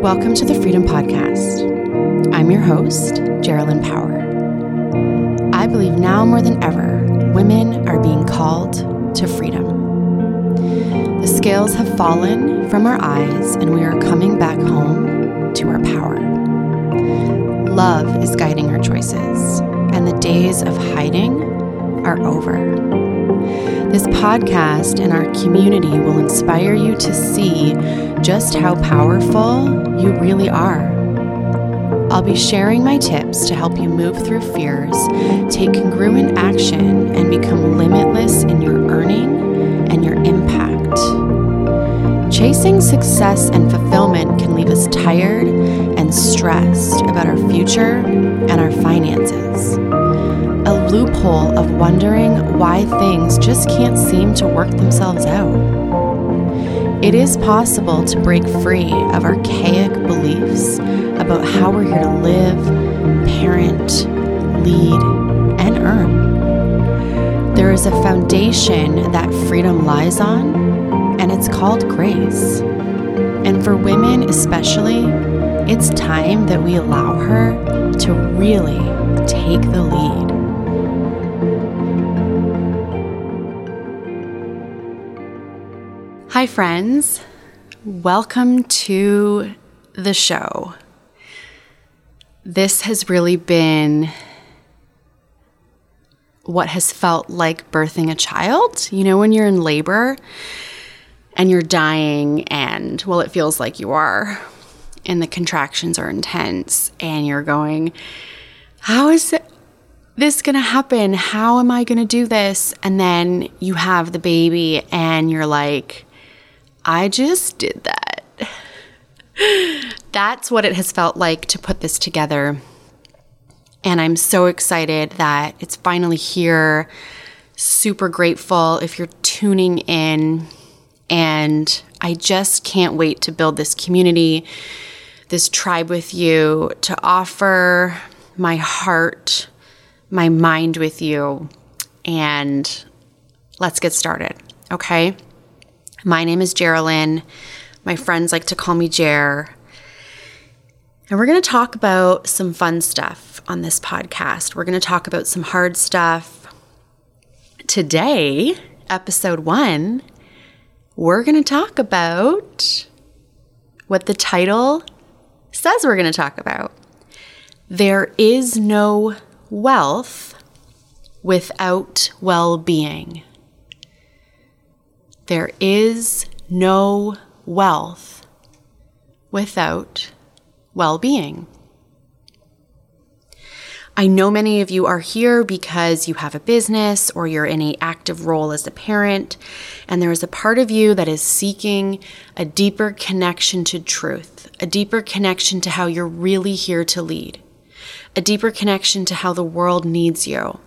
Welcome to the Freedom Podcast. I'm your host, Geraldine Power. I believe now more than ever, women are being called to freedom. The scales have fallen from our eyes and we are coming back home to our power. Love is guiding our choices and the days of hiding are over. This podcast and our community will inspire you to see just how powerful you really are. I'll be sharing my tips to help you move through fears, take congruent action, and become limitless in your earning and your impact. Chasing success and fulfillment can leave us tired and stressed about our future and our finances. A loophole of wondering why things just can't seem to work themselves out. It is possible to break free of archaic beliefs about how we're here to live, parent, lead, and earn. There is a foundation that freedom lies on, and it's called grace. And for women especially, it's time that we allow her to really take the lead. Hi friends, welcome to the show. This has really been what has felt like birthing a child. You know, when you're in labor and you're dying and, well, it feels like you are, and the contractions are intense and you're going, how is this going to happen? How am I going to do this? And then you have the baby and you're like, I just did that. That's what it has felt like to put this together. And I'm so excited that it's finally here. Super grateful if you're tuning in. And I just can't wait to build this community, this tribe with you, to offer my heart, my mind with you. And let's get started, okay? My name is Jerilyn. My friends like to call me Jer. And we're going to talk about some fun stuff on this podcast. We're going to talk about some hard stuff. Today, episode 1, we're going to talk about what the title says we're going to talk about. There is no wealth without well-being. There is no wealth without well-being. I know many of you are here because you have a business or you're in an active role as a parent, and there is a part of you that is seeking a deeper connection to truth, a deeper connection to how you're really here to lead, a deeper connection to how the world needs you,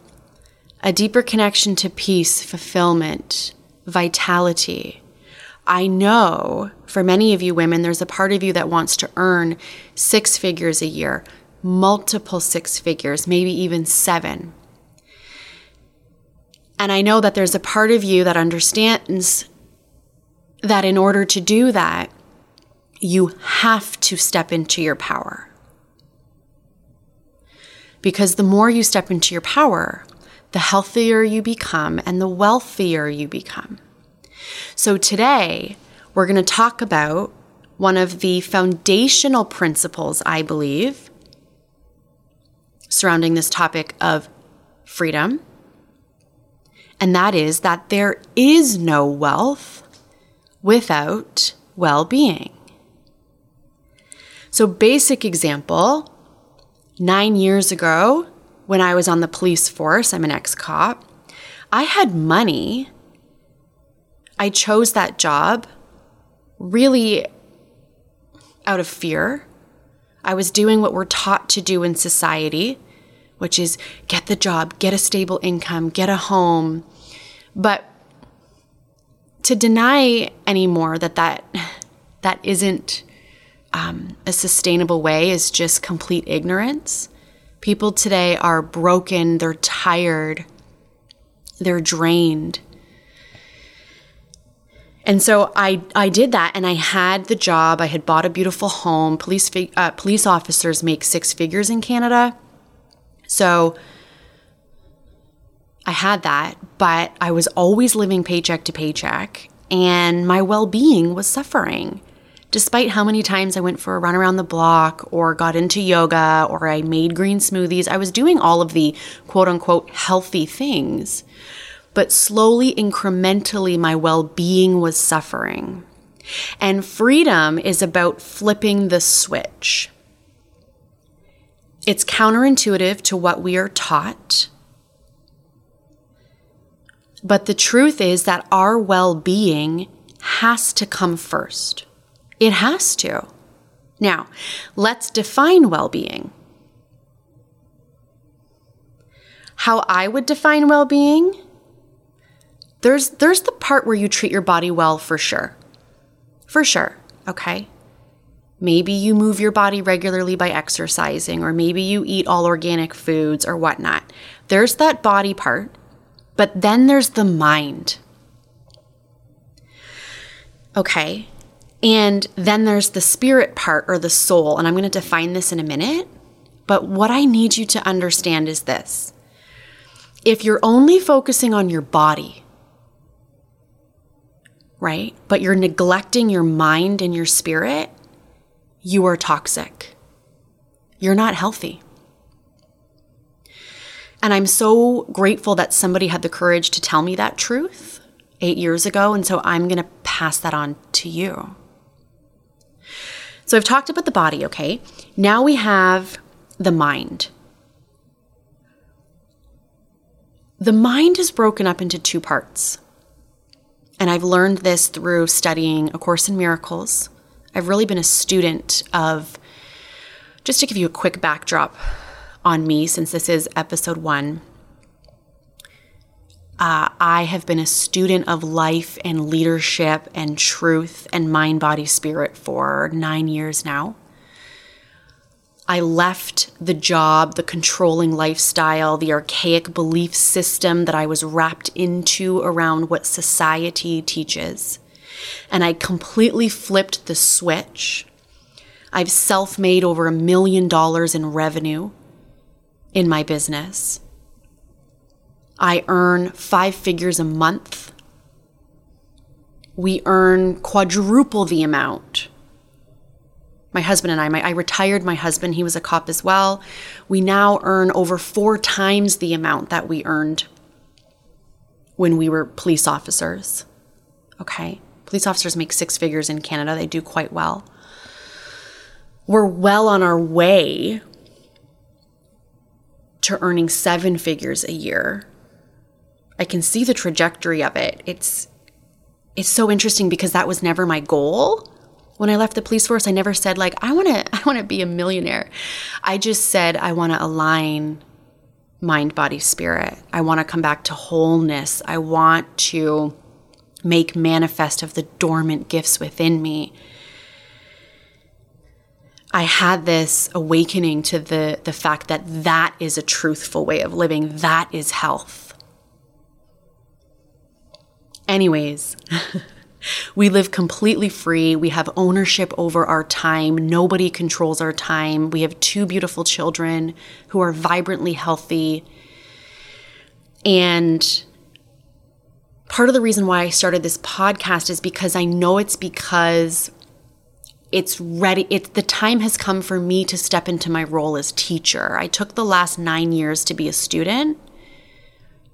a deeper connection to peace, fulfillment, vitality. I know for many of you women, there's a part of you that wants to earn 6 figures a year, multiple 6 figures, maybe even 7. And I know that there's a part of you that understands that in order to do that, you have to step into your power. Because the more you step into your power, the healthier you become and the wealthier you become. So today, we're going to talk about one of the foundational principles, I believe, surrounding this topic of freedom. And that is that there is no wealth without well-being. So basic example, 9 years ago, when I was on the police force, I'm an ex-cop, I had money. I chose that job really out of fear. I was doing what we're taught to do in society, which is get the job, get a stable income, get a home. But to deny anymore that isn't a sustainable way is just complete ignorance. People today are broken, they're tired, they're drained. And so I did that, and I had the job. I had bought a beautiful home. Police officers make six figures in Canada. So I had that, but I was always living paycheck to paycheck, and my well-being was suffering. Despite how many times I went for a run around the block or got into yoga or I made green smoothies, I was doing all of the quote-unquote healthy things. But slowly, incrementally, my well-being was suffering. And freedom is about flipping the switch. It's counterintuitive to what we are taught. But the truth is that our well-being has to come first. It has to. Now, let's define well-being. How I would define well-being? There's the part where you treat your body well for sure. For sure, okay? Maybe you move your body regularly by exercising, or maybe you eat all organic foods or whatnot. There's that body part, but then there's the mind. Okay, and then there's the spirit part or the soul, and I'm going to define this in a minute, but what I need you to understand is this. If you're only focusing on your body, right? But you're neglecting your mind and your spirit, you are toxic. You're not healthy. And I'm so grateful that somebody had the courage to tell me that truth 8 years ago, and so I'm going to pass that on to you. So I've talked about the body, okay? Now we have the mind. The mind is broken up into two parts. And I've learned this through studying A Course in Miracles. I've really been a student of, just to give you a quick backdrop on me, since this is episode 1, I have been a student of life and leadership and truth and mind, body, spirit for 9 years now. I left the job, the controlling lifestyle, the archaic belief system that I was wrapped into around what society teaches, and I completely flipped the switch. I've self-made over $1 million in revenue in my business. I earn 5 figures a month. We earn quadruple the amount. My husband and I retired my husband. He was a cop as well. We now earn over 4 times the amount that we earned when we were police officers, okay? Police officers make 6 figures in Canada. They do quite well. We're well on our way to earning 7 figures a year. I can see the trajectory of it. It's so interesting because that was never my goal. When I left the police force, I never said, like, I want to be a millionaire. I just said, I want to align mind, body, spirit. I want to come back to wholeness. I want to make manifest of the dormant gifts within me. I had this awakening to the fact that that is a truthful way of living. That is health. Anyways. We live completely free. We have ownership over our time. Nobody controls our time. We have 2 beautiful children who are vibrantly healthy. And part of the reason why I started this podcast is because I know it's because it's ready. The time has come for me to step into my role as teacher. I took the last 9 years to be a student.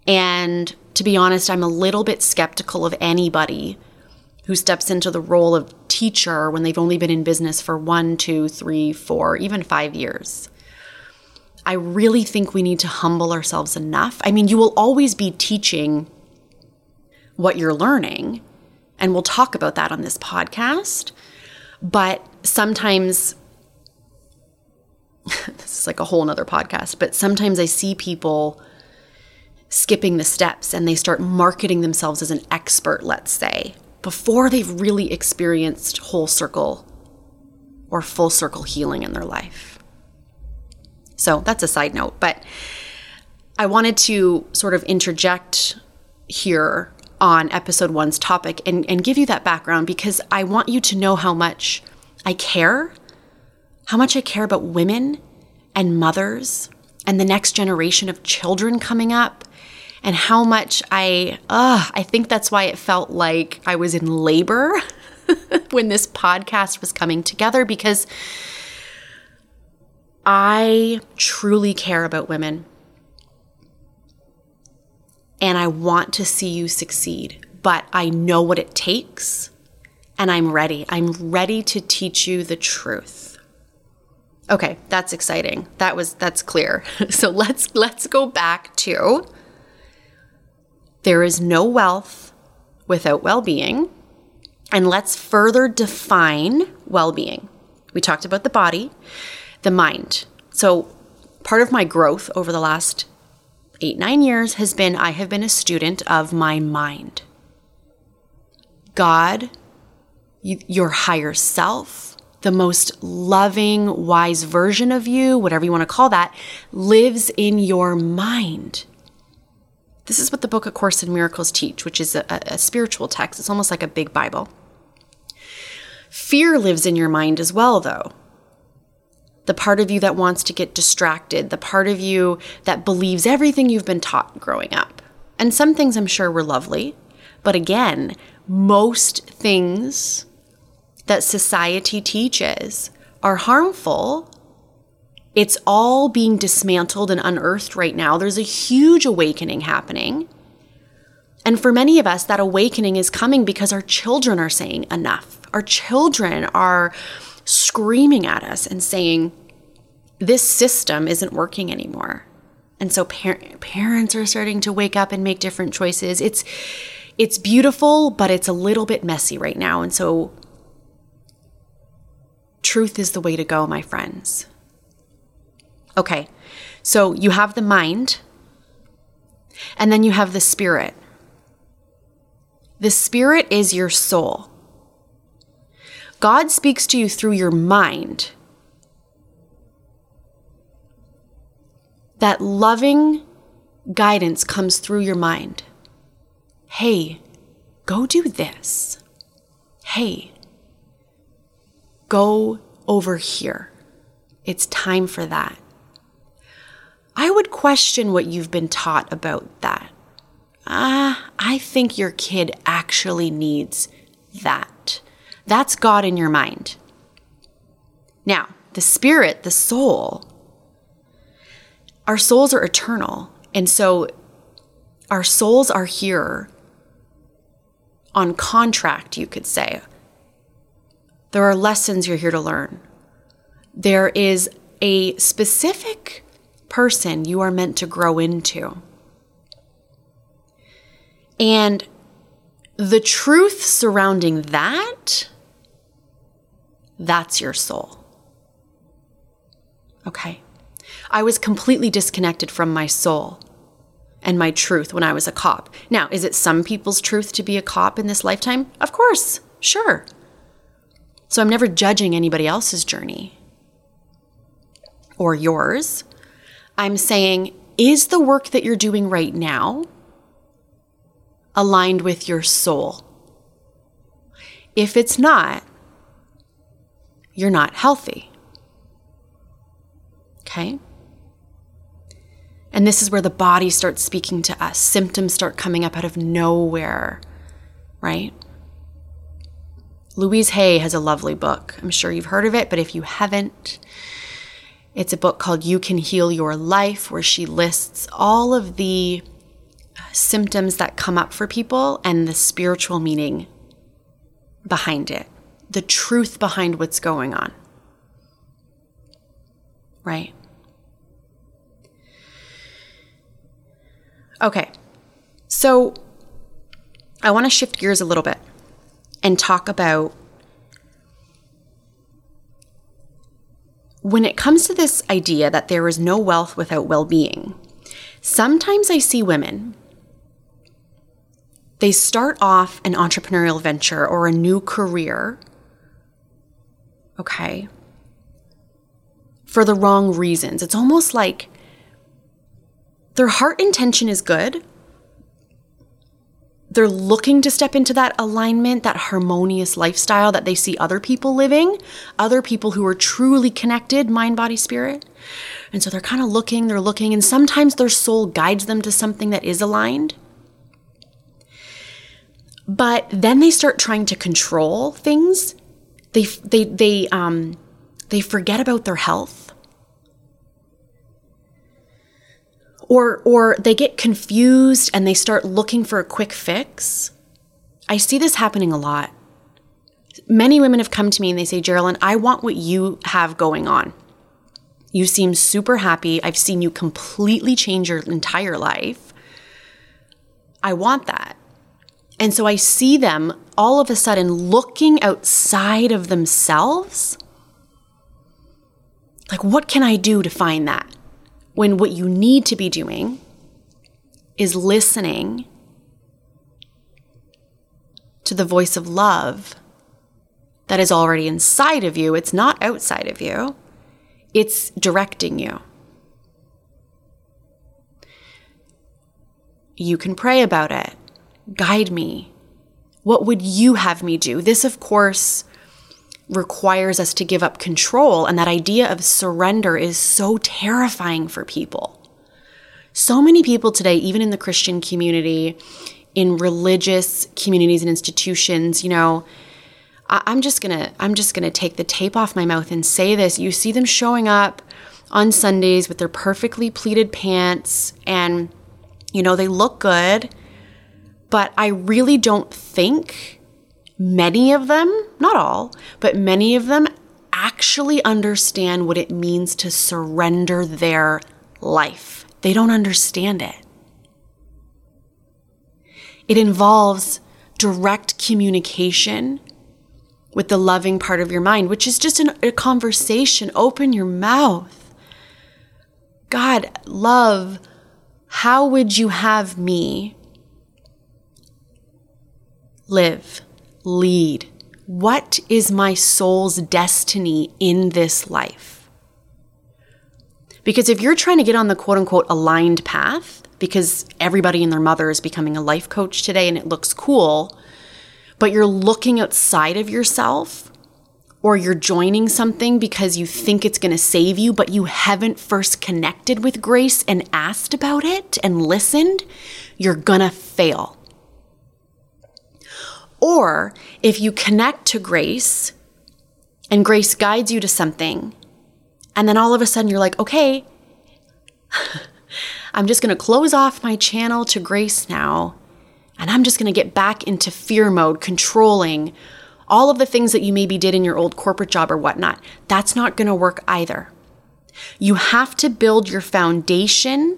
And to be honest, I'm a little bit skeptical of anybody who steps into the role of teacher when they've only been in business for 1, 2, 3, 4, even 5 years. I really think we need to humble ourselves enough. I mean, you will always be teaching what you're learning, and we'll talk about that on this podcast, but sometimes, this is like a whole nother podcast, but sometimes I see people skipping the steps and they start marketing themselves as an expert, let's say, before they've really experienced whole circle or full circle healing in their life. So that's a side note, but I wanted to sort of interject here on episode one's topic and give you that background, because I want you to know how much I care, about women and mothers and the next generation of children coming up, and how much I think that's why it felt like I was in labor when this podcast was coming together, because I truly care about women. And I want to see you succeed, but I know what it takes, and I'm ready. I'm ready to teach you the truth. Okay, that's exciting. That's clear. So let's go back to, there is no wealth without well-being, and let's further define well-being. We talked about the body, the mind. So part of my growth over the last 8-9 years has been, I have been a student of my mind. God, your higher self, the most loving, wise version of you, whatever you want to call that, lives in your mind. This is what the book A Course in Miracles teach, which is a spiritual text. It's almost like a big Bible. Fear lives in your mind as well, though. The part of you that wants to get distracted, the part of you that believes everything you've been taught growing up. And some things I'm sure were lovely, but again, most things that society teaches are harmful. It's all being dismantled and unearthed right now. There's a huge awakening happening. And for many of us, that awakening is coming because our children are saying enough. Our children are screaming at us and saying, this system isn't working anymore. And so parents are starting to wake up and make different choices. It's beautiful, but it's a little bit messy right now. And so truth is the way to go, my friends. Okay, so you have the mind, and then you have the spirit. The spirit is your soul. God speaks to you through your mind. That loving guidance comes through your mind. Hey, go do this. Hey, go over here. It's time for that. I would question what you've been taught about that. I think your kid actually needs that. That's God in your mind. Now, the spirit, the soul, our souls are eternal. And so our souls are here on contract, you could say. There are lessons you're here to learn. There is a specific person you are meant to grow into. And the truth surrounding that, that's your soul. Okay. I was completely disconnected from my soul and my truth when I was a cop. Now, is it some people's truth to be a cop in this lifetime? Of course. Sure. So I'm never judging anybody else's journey or yours. I'm saying, is the work that you're doing right now aligned with your soul? If it's not, you're not healthy. Okay? And this is where the body starts speaking to us. Symptoms start coming up out of nowhere, right? Louise Hay has a lovely book. I'm sure you've heard of it, but if you haven't, it's a book called You Can Heal Your Life, where she lists all of the symptoms that come up for people and the spiritual meaning behind it. The truth behind what's going on, right? Okay, so I want to shift gears a little bit and talk about when it comes to this idea that there is no wealth without well-being. Sometimes I see women, they start off an entrepreneurial venture or a new career, okay, for the wrong reasons. It's almost like their heart intention is good. They're looking to step into that alignment, that harmonious lifestyle that they see other people living, other people who are truly connected, mind, body, spirit. And so they're kind of looking, and sometimes their soul guides them to something that is aligned. But then they start trying to control things. They forget about their health. Or they get confused and they start looking for a quick fix. I see this happening a lot. Many women have come to me and they say, Jerilyn, I want what you have going on. You seem super happy. I've seen you completely change your entire life. I want that. And so I see them all of a sudden looking outside of themselves. Like, what can I do to find that? When what you need to be doing is listening to the voice of love that is already inside of you. It's not outside of you. It's directing you. You can pray about it. Guide me. What would you have me do? This, of course, requires us to give up control, and that idea of surrender is so terrifying for people. So many people today, even in the Christian community, in religious communities and institutions, you know, I'm just gonna take the tape off my mouth and say this. You see them showing up on Sundays with their perfectly pleated pants, and you know, they look good, but I really don't think many of them, not all, but many of them actually understand what it means to surrender their life. They don't understand it. It involves direct communication with the loving part of your mind, which is just a conversation. Open your mouth. God, love, how would you have me live, lead? What is my soul's destiny in this life? Because if you're trying to get on the quote-unquote aligned path, because everybody and their mother is becoming a life coach today and it looks cool, but you're looking outside of yourself, or you're joining something because you think it's going to save you, but you haven't first connected with grace and asked about it and listened, you're going to fail. Or if you connect to grace and grace guides you to something, and then all of a sudden you're like, okay, I'm just going to close off my channel to grace now, and I'm just going to get back into fear mode, controlling all of the things that you maybe did in your old corporate job or whatnot. That's not going to work either. You have to build your foundation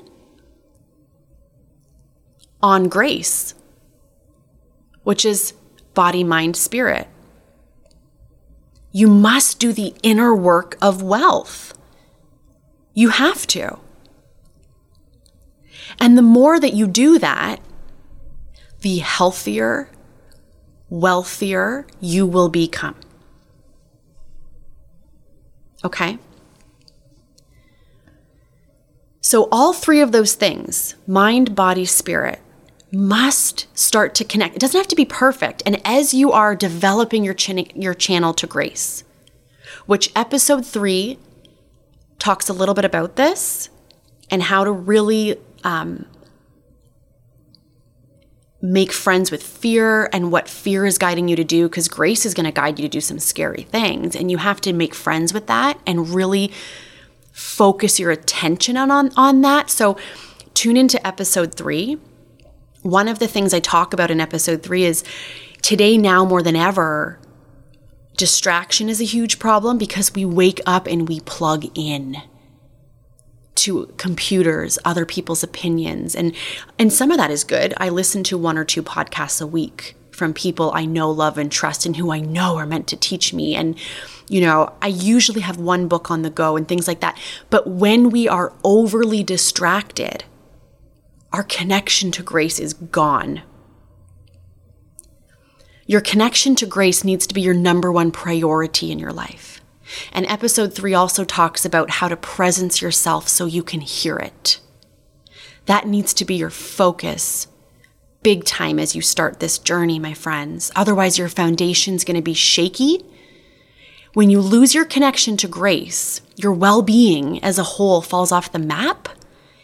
on grace, which is body, mind, spirit. You must do the inner work of wealth. You have to. And the more that you do that, the healthier, wealthier you will become. Okay? So all three of those things, mind, body, spirit, must start to connect. It doesn't have to be perfect. And as you are developing your channel to grace, which episode 3 talks a little bit about this and how to really make friends with fear and what fear is guiding you to do, because grace is going to guide you to do some scary things. And you have to make friends with that and really focus your attention on that. So tune into episode 3. One of the things I talk about in episode 3 is today, now more than ever, distraction is a huge problem because we wake up and we plug in to computers, other people's opinions. And some of that is good. I listen to 1 or 2 podcasts a week from people I know, love, and trust, and who I know are meant to teach me. And, you know, I usually have 1 book on the go and things like that. But when we are overly distracted, our connection to grace is gone. Your connection to grace needs to be your number 1 priority in your life. And episode 3 also talks about how to presence yourself so you can hear it. That needs to be your focus big time as you start this journey, my friends. Otherwise, your foundation's going to be shaky. When you lose your connection to grace, your well-being as a whole falls off the map,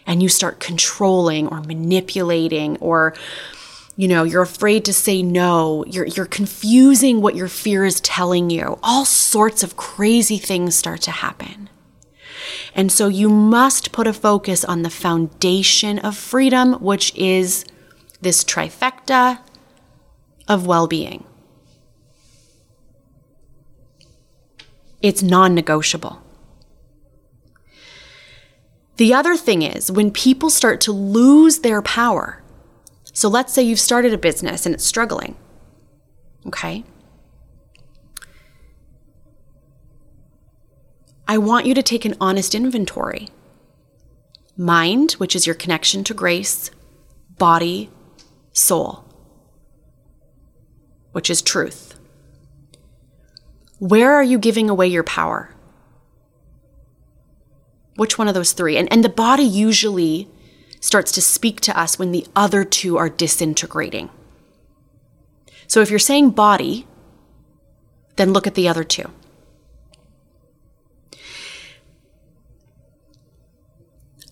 and you start controlling or manipulating, or, you know, you're afraid to say no. You're confusing what your fear is telling you. All sorts of crazy things start to happen. And so you must put a focus on the foundation of freedom, which is this trifecta of well-being. It's non-negotiable. The other thing is when people start to lose their power. So let's say you've started a business and it's struggling, okay? I want you to take an honest inventory. Mind, which is your connection to grace, body, soul, which is truth. Where are you giving away your power? Which one of those three? And the body usually starts to speak to us when the other two are disintegrating. So if you're saying body, then look at the other two.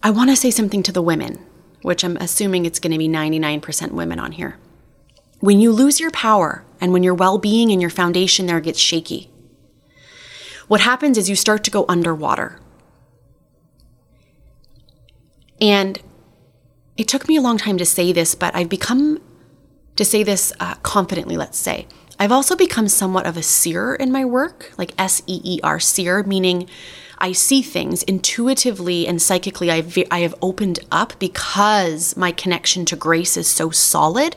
I want to say something to the women, which I'm assuming it's going to be 99% women on here. When you lose your power and when your well-being and your foundation there gets shaky, what happens is you start to go underwater. And it took me a long time to say this, but I've become, to say this confidently, let's say, I've also become somewhat of a seer in my work, like S-E-E-R, seer, meaning I see things intuitively and psychically. I have opened up because my connection to grace is so solid.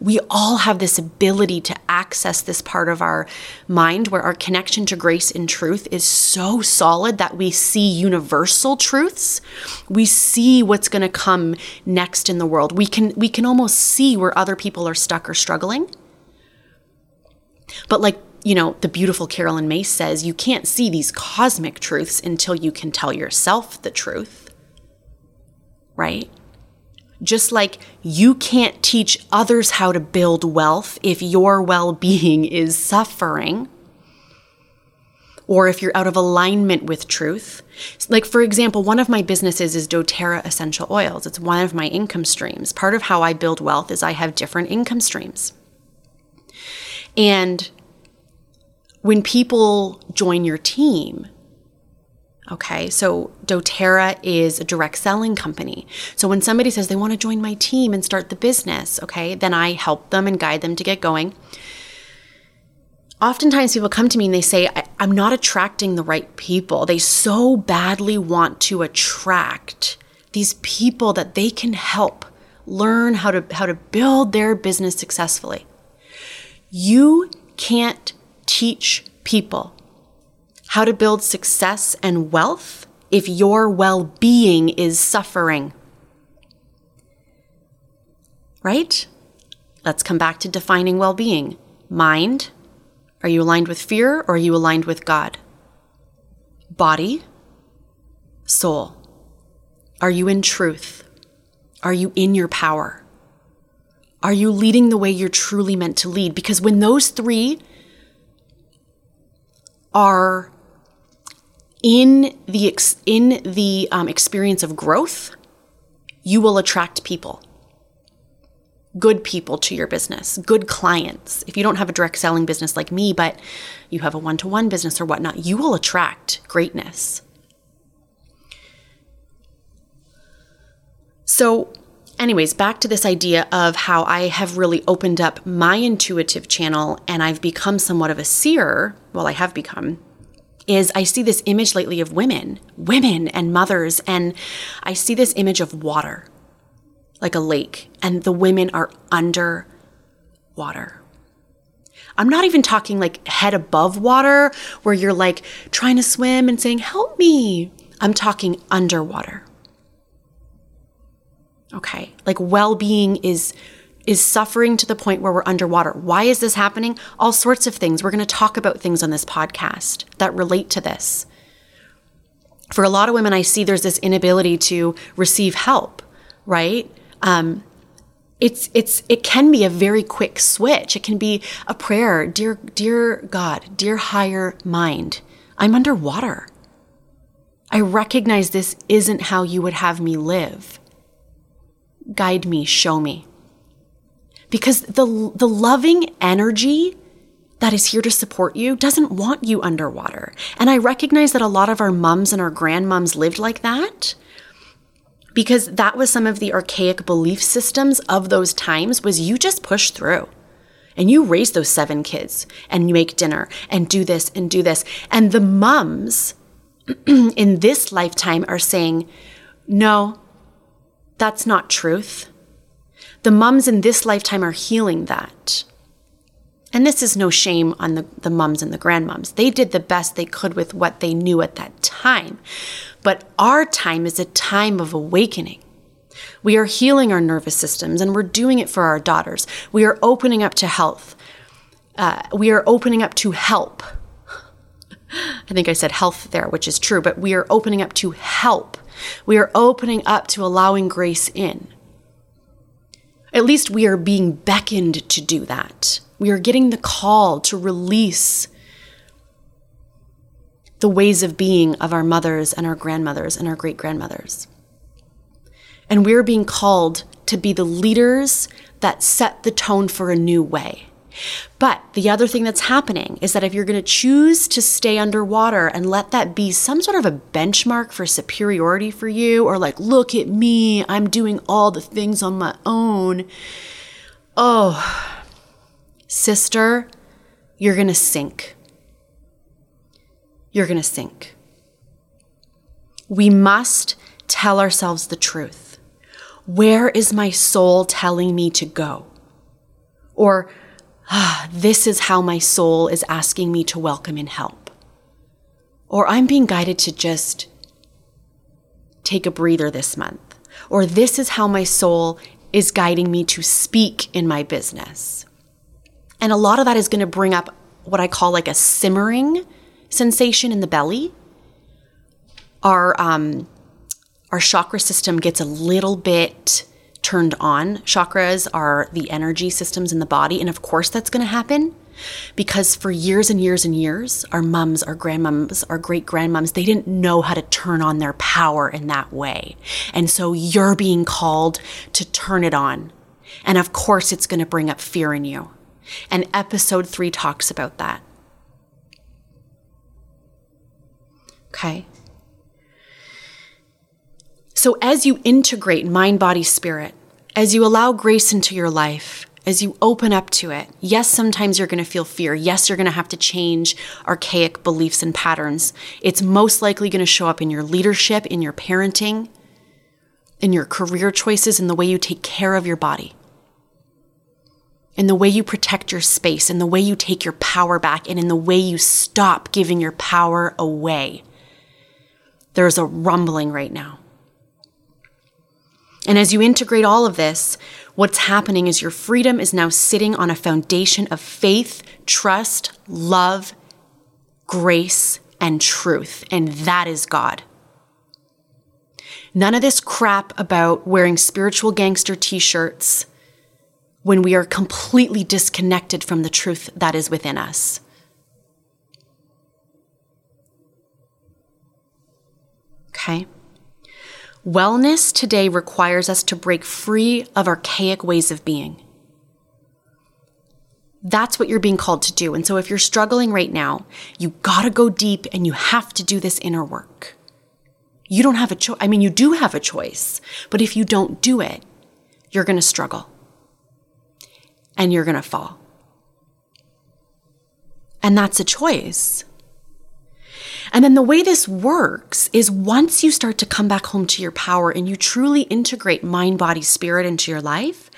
We all have this ability to access this part of our mind where our connection to grace and truth is so solid that we see universal truths. We see what's going to come next in the world. We can almost see where other people are stuck or struggling. But like, you know, the beautiful Carolyn Mace says, you can't see these cosmic truths until you can tell yourself the truth, right? Just like you can't teach others how to build wealth if your well-being is suffering or if you're out of alignment with truth. Like, for example, one of my businesses is doTERRA essential oils. It's one of my income streams. Part of how I build wealth is I have different income streams. And when people join your team, okay, so doTERRA is a direct selling company. So when somebody says they want to join my team and start the business, okay, then I help them and guide them to get going. Oftentimes people come to me and they say, I'm not attracting the right people. They so badly want to attract these people that they can help learn how to build their business successfully. You can't teach people how to build success and wealth if your well-being is suffering. Right? Let's come back to defining well-being. Mind, are you aligned with fear or are you aligned with God? Body, soul, are you in truth? Are you in your power? Are you leading the way you're truly meant to lead? Because when those three are in the experience of growth, you will attract people, good people to your business, good clients. If you don't have a direct selling business like me, but you have a one-to-one business or whatnot, you will attract greatness. So anyways, back to this idea of how I have really opened up my intuitive channel and I've become somewhat of a seer, well, I have become, is I see this image lately of women and mothers, and I see this image of water, like a lake, and the women are under water. I'm not even talking like head above water where you're like trying to swim and saying, help me. I'm talking underwater. Okay, like well-being is suffering to the point where we're underwater. Why is this happening? All sorts of things. We're going to talk about things on this podcast that relate to this. For a lot of women, I see there's this inability to receive help, right? it can be a very quick switch. It can be a prayer, dear God, dear higher mind, I'm underwater. I recognize this isn't how you would have me live. Guide me, show me. Because the loving energy that is here to support you doesn't want you underwater. And I recognize that a lot of our moms and our grandmoms lived like that, because that was some of the archaic belief systems of those times, was you just push through and you raise those 7 kids and you make dinner and do this and do this. And the moms in this lifetime are saying, no, that's not truth. The moms in this lifetime are healing that. And this is no shame on the moms and the grandmoms. They did the best they could with what they knew at that time. But our time is a time of awakening. We are healing our nervous systems, and we're doing it for our daughters. We are opening up to health. We are opening up to help. I think I said health there, which is true, but we are opening up to help. We are opening up to allowing grace in. At least we are being beckoned to do that. We are getting the call to release the ways of being of our mothers and our grandmothers and our great-grandmothers. And we're being called to be the leaders that set the tone for a new way. But the other thing that's happening is that if you're going to choose to stay underwater and let that be some sort of a benchmark for superiority for you, or like, look at me, I'm doing all the things on my own. Oh, sister, you're going to sink. You're going to sink. We must tell ourselves the truth. Where is my soul telling me to go? Or, this is how my soul is asking me to welcome and help. Or I'm being guided to just take a breather this month. Or this is how my soul is guiding me to speak in my business. And a lot of that is going to bring up what I call like a simmering sensation in the belly. Our chakra system gets a little bit turned on. Chakras are the energy systems in the body. And of course that's going to happen, because for years and years and years, our mums, our grandmoms, our great-grandmoms, they didn't know how to turn on their power in that way. And so you're being called to turn it on. And of course it's going to bring up fear in you. And episode 3 talks about that. Okay. So as you integrate mind, body, spirit, as you allow grace into your life, as you open up to it, yes, sometimes you're going to feel fear. Yes, you're going to have to change archaic beliefs and patterns. It's most likely going to show up in your leadership, in your parenting, in your career choices, in the way you take care of your body, in the way you protect your space, in the way you take your power back, and in the way you stop giving your power away. There's a rumbling right now. And as you integrate all of this, what's happening is your freedom is now sitting on a foundation of faith, trust, love, grace, and truth. And that is God. None of this crap about wearing spiritual gangster t-shirts when we are completely disconnected from the truth that is within us. Okay? Wellness today requires us to break free of archaic ways of being. That's what you're being called to do. And so if you're struggling right now, you gotta go deep and you have to do this inner work. You don't have a choice. I mean, you do have a choice, but if you don't do it, you're gonna struggle and you're gonna fall. And that's a choice. And then the way this works is once you start to come back home to your power and you truly integrate mind, body, spirit into your life,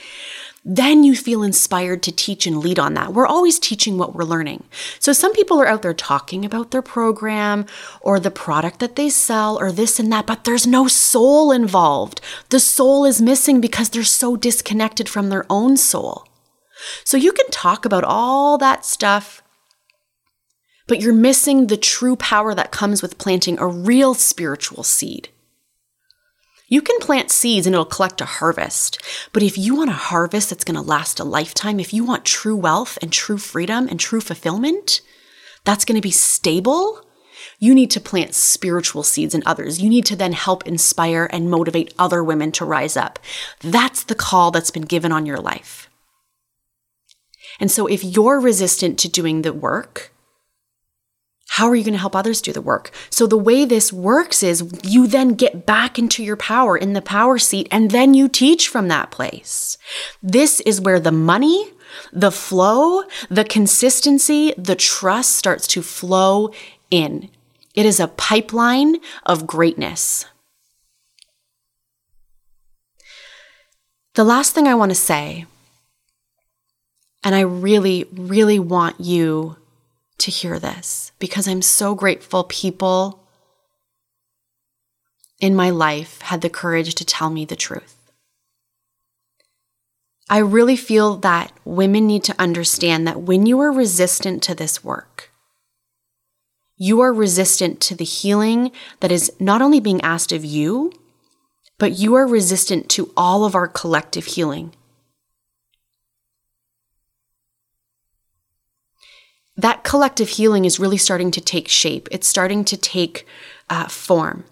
then you feel inspired to teach and lead on that. We're always teaching what we're learning. So some people are out there talking about their program or the product that they sell or this and that, but there's no soul involved. The soul is missing because they're so disconnected from their own soul. So you can talk about all that stuff, but you're missing the true power that comes with planting a real spiritual seed. You can plant seeds and it'll collect a harvest. But if you want a harvest that's going to last a lifetime, if you want true wealth and true freedom and true fulfillment, that's going to be stable. You need to plant spiritual seeds in others. You need to then help inspire and motivate other women to rise up. That's the call that's been given on your life. And so if you're resistant to doing the work, how are you going to help others do the work? So the way this works is you then get back into your power, in the power seat, and then you teach from that place. This is where the money, the flow, the consistency, the trust starts to flow in. It is a pipeline of greatness. The last thing I want to say, and I really, really want you to hear this, because I'm so grateful people in my life had the courage to tell me the truth. I really feel that women need to understand that when you are resistant to this work, you are resistant to the healing that is not only being asked of you, but you are resistant to all of our collective healing. That collective healing is really starting to take shape. It's starting to take form.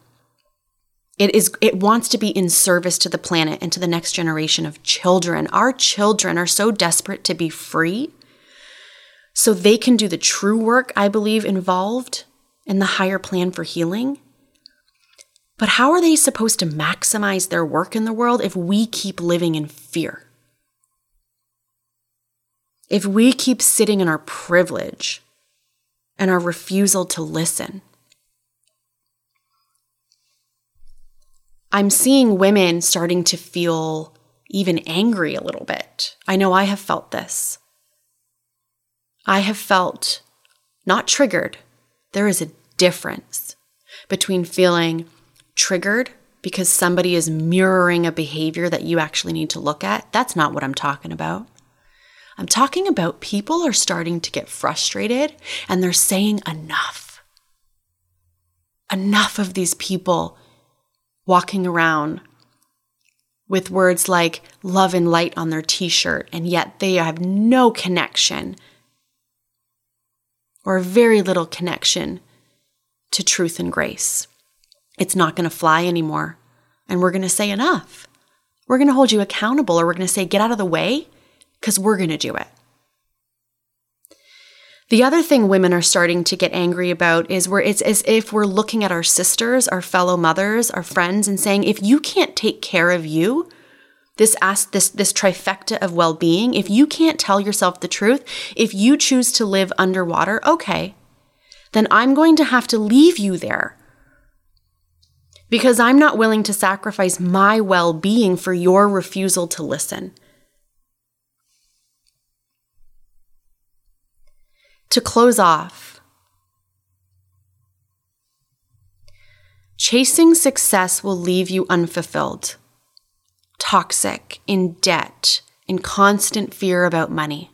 It wants to be in service to the planet and to the next generation of children. Our children are so desperate to be free so they can do the true work, I believe, involved in the higher plan for healing. But how are they supposed to maximize their work in the world if we keep living in fear? If we keep sitting in our privilege and our refusal to listen? I'm seeing women starting to feel even angry a little bit. I know I have felt this. I have felt not triggered. There is a difference between feeling triggered because somebody is mirroring a behavior that you actually need to look at. That's not what I'm talking about. I'm talking about people are starting to get frustrated and they're saying enough. Enough of these people walking around with words like love and light on their t-shirt, and yet they have no connection or very little connection to truth and grace. It's not going to fly anymore. And we're going to say enough. We're going to hold you accountable, or we're going to say get out of the way, because we're going to do it. The other thing women are starting to get angry about is where it's as if we're looking at our sisters, our fellow mothers, our friends, and saying, if you can't take care of you, this trifecta of well-being, if you can't tell yourself the truth, if you choose to live underwater, okay, then I'm going to have to leave you there, because I'm not willing to sacrifice my well-being for your refusal to listen. To close off, chasing success will leave you unfulfilled, toxic, in debt, in constant fear about money.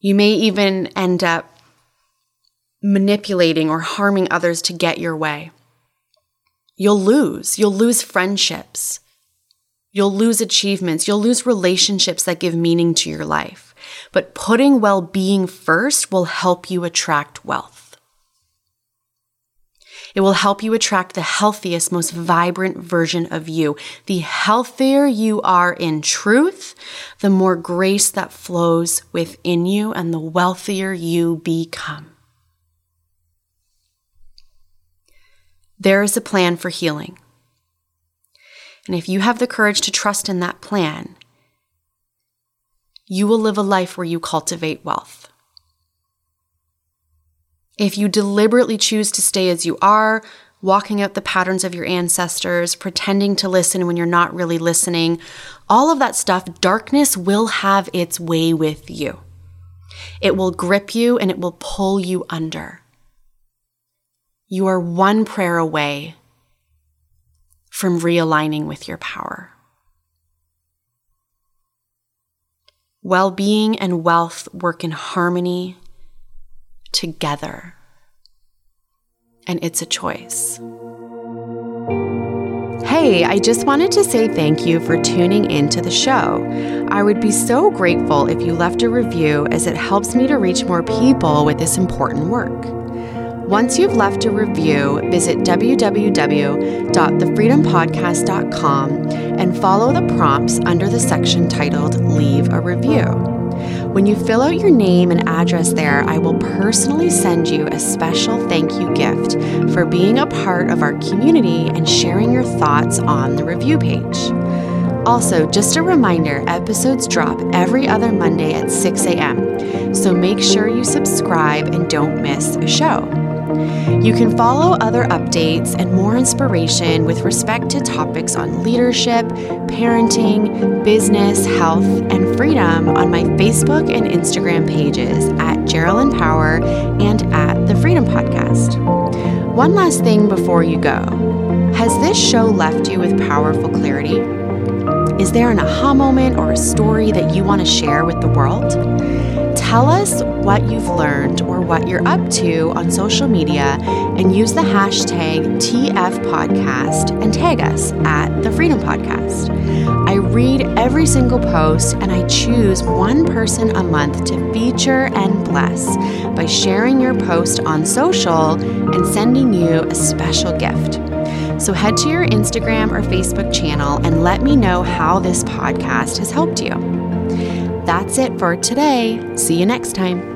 You may even end up manipulating or harming others to get your way. You'll lose friendships. You'll lose achievements. You'll lose relationships that give meaning to your life. But putting well-being first will help you attract wealth. It will help you attract the healthiest, most vibrant version of you. The healthier you are in truth, the more grace that flows within you and the wealthier you become. There is a plan for healing. And if you have the courage to trust in that plan, you will live a life where you cultivate wealth. If you deliberately choose to stay as you are, walking out the patterns of your ancestors, pretending to listen when you're not really listening, all of that stuff, darkness will have its way with you. It will grip you and it will pull you under. You are one prayer away from realigning with your power. Well-being and wealth work in harmony together, and it's a choice. Hey, I just wanted to say thank you for tuning in to the show. I would be so grateful if you left a review, as it helps me to reach more people with this important work. Once you've left a review, visit www.thefreedompodcast.com and follow the prompts under the section titled Leave a Review. When you fill out your name and address there, I will personally send you a special thank you gift for being a part of our community and sharing your thoughts on the review page. Also, just a reminder, episodes drop every other Monday at 6 a.m., so make sure you subscribe and don't miss a show. You can follow other updates and more inspiration with respect to topics on leadership, parenting, business, health, and freedom on my Facebook and Instagram pages at Geraldine Power and at The Freedom Podcast. One last thing before you go. Has this show left you with powerful clarity? Is there an aha moment or a story that you want to share with the world? Tell us what you've learned or what you're up to on social media and use the hashtag TFPodcast and tag us at The Freedom Podcast. I read every single post and I choose one person a month to feature and bless by sharing your post on social and sending you a special gift. So head to your Instagram or Facebook channel and let me know how this podcast has helped you. That's it for today. See you next time.